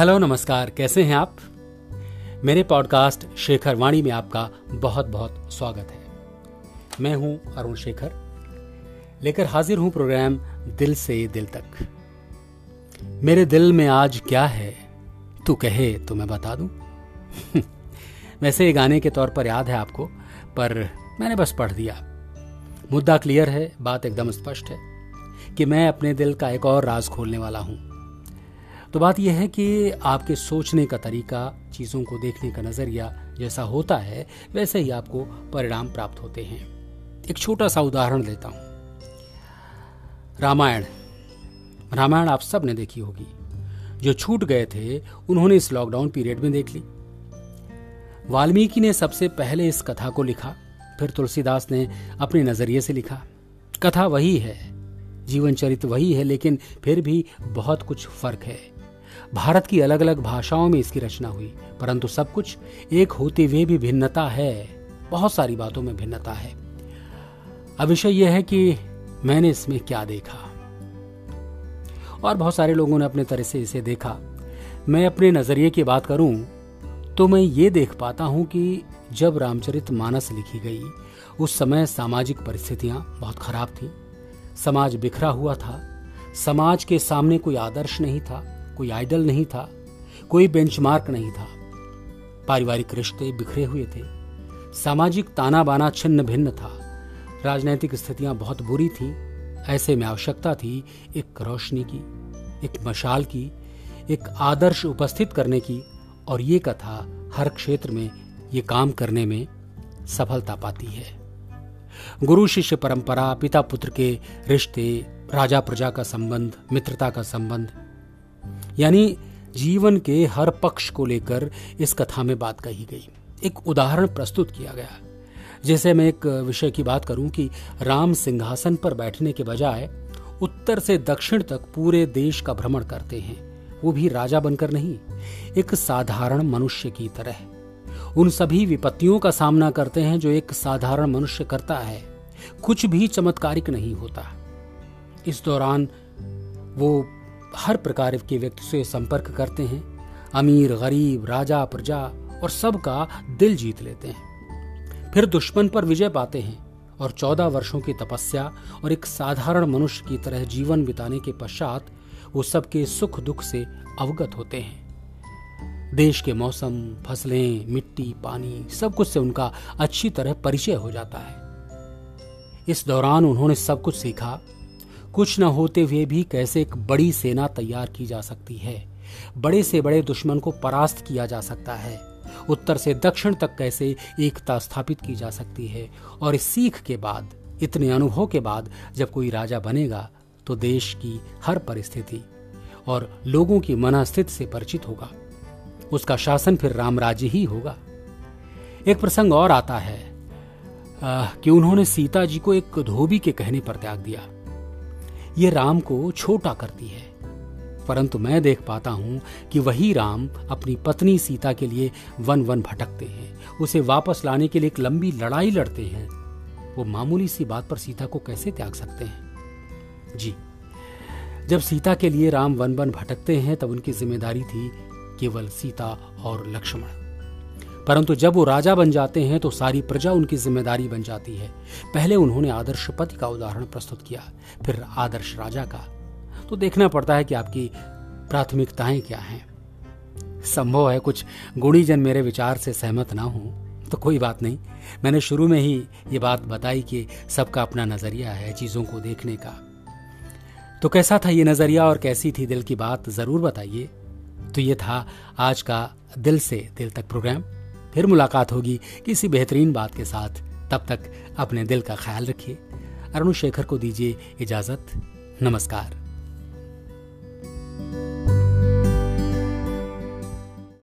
Hello नमस्कार, कैसे हैं आप। मेरे पॉडकास्ट शेखर वाणी में आपका बहुत बहुत स्वागत है। मैं हूं अरुण शेखर, लेकर हाजिर हूं प्रोग्राम दिल से दिल तक। मेरे दिल में आज क्या है तू कहे तो मैं बता दूं। वैसे ये गाने के तौर पर याद है आपको, पर मैंने बस पढ़ दिया। मुद्दा क्लियर है, बात एकदम स्पष्ट है कि मैं अपने दिल का एक और राज खोलने वाला हूं। तो बात यह है कि आपके सोचने का तरीका, चीज़ों को देखने का नज़रिया जैसा होता है, वैसे ही आपको परिणाम प्राप्त होते हैं। एक छोटा सा उदाहरण देता हूँ। रामायण आप सब ने देखी होगी। जो छूट गए थे उन्होंने इस लॉकडाउन पीरियड में देख ली। वाल्मीकि ने सबसे पहले इस कथा को लिखा, फिर तुलसीदास ने अपने नज़रिए से लिखा। कथा वही है, जीवन चरित्र वही है, लेकिन फिर भी बहुत कुछ फर्क है। भारत की अलग अलग भाषाओं में इसकी रचना हुई, परंतु सब कुछ एक होते हुए भी भिन्नता है। बहुत सारी बातों में भिन्नता है। अब विषय यह है कि मैंने इसमें क्या देखा, और बहुत सारे लोगों ने अपने तरह से इसे देखा। मैं अपने नजरिए की बात करूं तो मैं ये देख पाता हूं कि जब रामचरित मानस लिखी गई उस समय सामाजिक परिस्थितियां बहुत खराब थी। समाज बिखरा हुआ था। समाज के सामने कोई आदर्श नहीं था, कोई आइडल नहीं था, कोई बेंचमार्क नहीं था। पारिवारिक रिश्ते बिखरे हुए थे। सामाजिक ताना बाना छिन्न भिन्न था। राजनीतिक स्थितियां बहुत बुरी थीं। ऐसे में आवश्यकता थी एक रोशनी की, एक मशाल की, एक आदर्श उपस्थित करने की, और ये कथा हर क्षेत्र में ये काम करने में सफलता पाती है। गुरु शिष्य परंपरा, पिता पुत्र के रिश्ते, राजा प्रजा का संबंध, मित्रता का संबंध, यानी जीवन के हर पक्ष को लेकर इस कथा में बात कही गई। एक उदाहरण प्रस्तुत किया गया। जैसे मैं एक विषय की बात करूं कि राम सिंहासन पर बैठने के बजाय उत्तर से दक्षिण तक पूरे देश का भ्रमण करते हैं, वो भी राजा बनकर नहीं, एक साधारण मनुष्य की तरह। उन सभी विपत्तियों का सामना करते हैं जो एक साधारण मनुष्य करता है। कुछ भी चमत्कारिक नहीं होता। इस दौरान वो हर प्रकार के व्यक्ति से संपर्क करते हैं। अमीर, गरीब, राजा, प्रजा, और सबका दिल जीत लेते हैं। फिर दुश्मन पर विजय पाते हैं, और 14 वर्षों की तपस्या और एक साधारण मनुष्य की तरह जीवन बिताने के पश्चात वो सबके सुख दुख से अवगत होते हैं। देश के मौसम, फसलें, मिट्टी, पानी, सब कुछ से उनका अच्छी तरह परिचय हो जाता है। इस दौरान उन्होंने सब कुछ सीखा। कुछ न होते हुए भी कैसे एक बड़ी सेना तैयार की जा सकती है, बड़े से बड़े दुश्मन को परास्त किया जा सकता है, उत्तर से दक्षिण तक कैसे एकता स्थापित की जा सकती है। और इस सीख के बाद, इतने अनुभव के बाद, जब कोई राजा बनेगा तो देश की हर परिस्थिति और लोगों की मनःस्थिति से परिचित होगा। उसका शासन फिर रामराज्य ही होगा। एक प्रसंग और आता है कि उन्होंने सीता जी को एक धोबी के कहने पर त्याग दिया। ये राम को छोटा करती है, परंतु मैं देख पाता हूं कि वही राम अपनी पत्नी सीता के लिए वन वन भटकते हैं, उसे वापस लाने के लिए एक लंबी लड़ाई लड़ते हैं। वो मामूली सी बात पर सीता को कैसे त्याग सकते हैं। जी, जब सीता के लिए राम वन वन भटकते हैं तब उनकी जिम्मेदारी थी केवल सीता और लक्ष्मण, परंतु जब वो राजा बन जाते हैं तो सारी प्रजा उनकी जिम्मेदारी बन जाती है। पहले उन्होंने आदर्श पति का उदाहरण प्रस्तुत किया, फिर आदर्श राजा का। तो देखना पड़ता है कि आपकी प्राथमिकताएं क्या हैं। संभव है कुछ गुणीजन मेरे विचार से सहमत ना हो तो कोई बात नहीं। मैंने शुरू में ही ये बात बताई कि सबका अपना नजरिया है चीज़ों को देखने का। तो कैसा था ये नजरिया और कैसी थी दिल की बात, जरूर बताइए। तो ये था आज का दिल से दिल तक प्रोग्राम। फिर मुलाकात होगी किसी बेहतरीन बात के साथ। तब तक अपने दिल का ख्याल रखिए। अरुण शेखर को दीजिए इजाज़त। नमस्कार।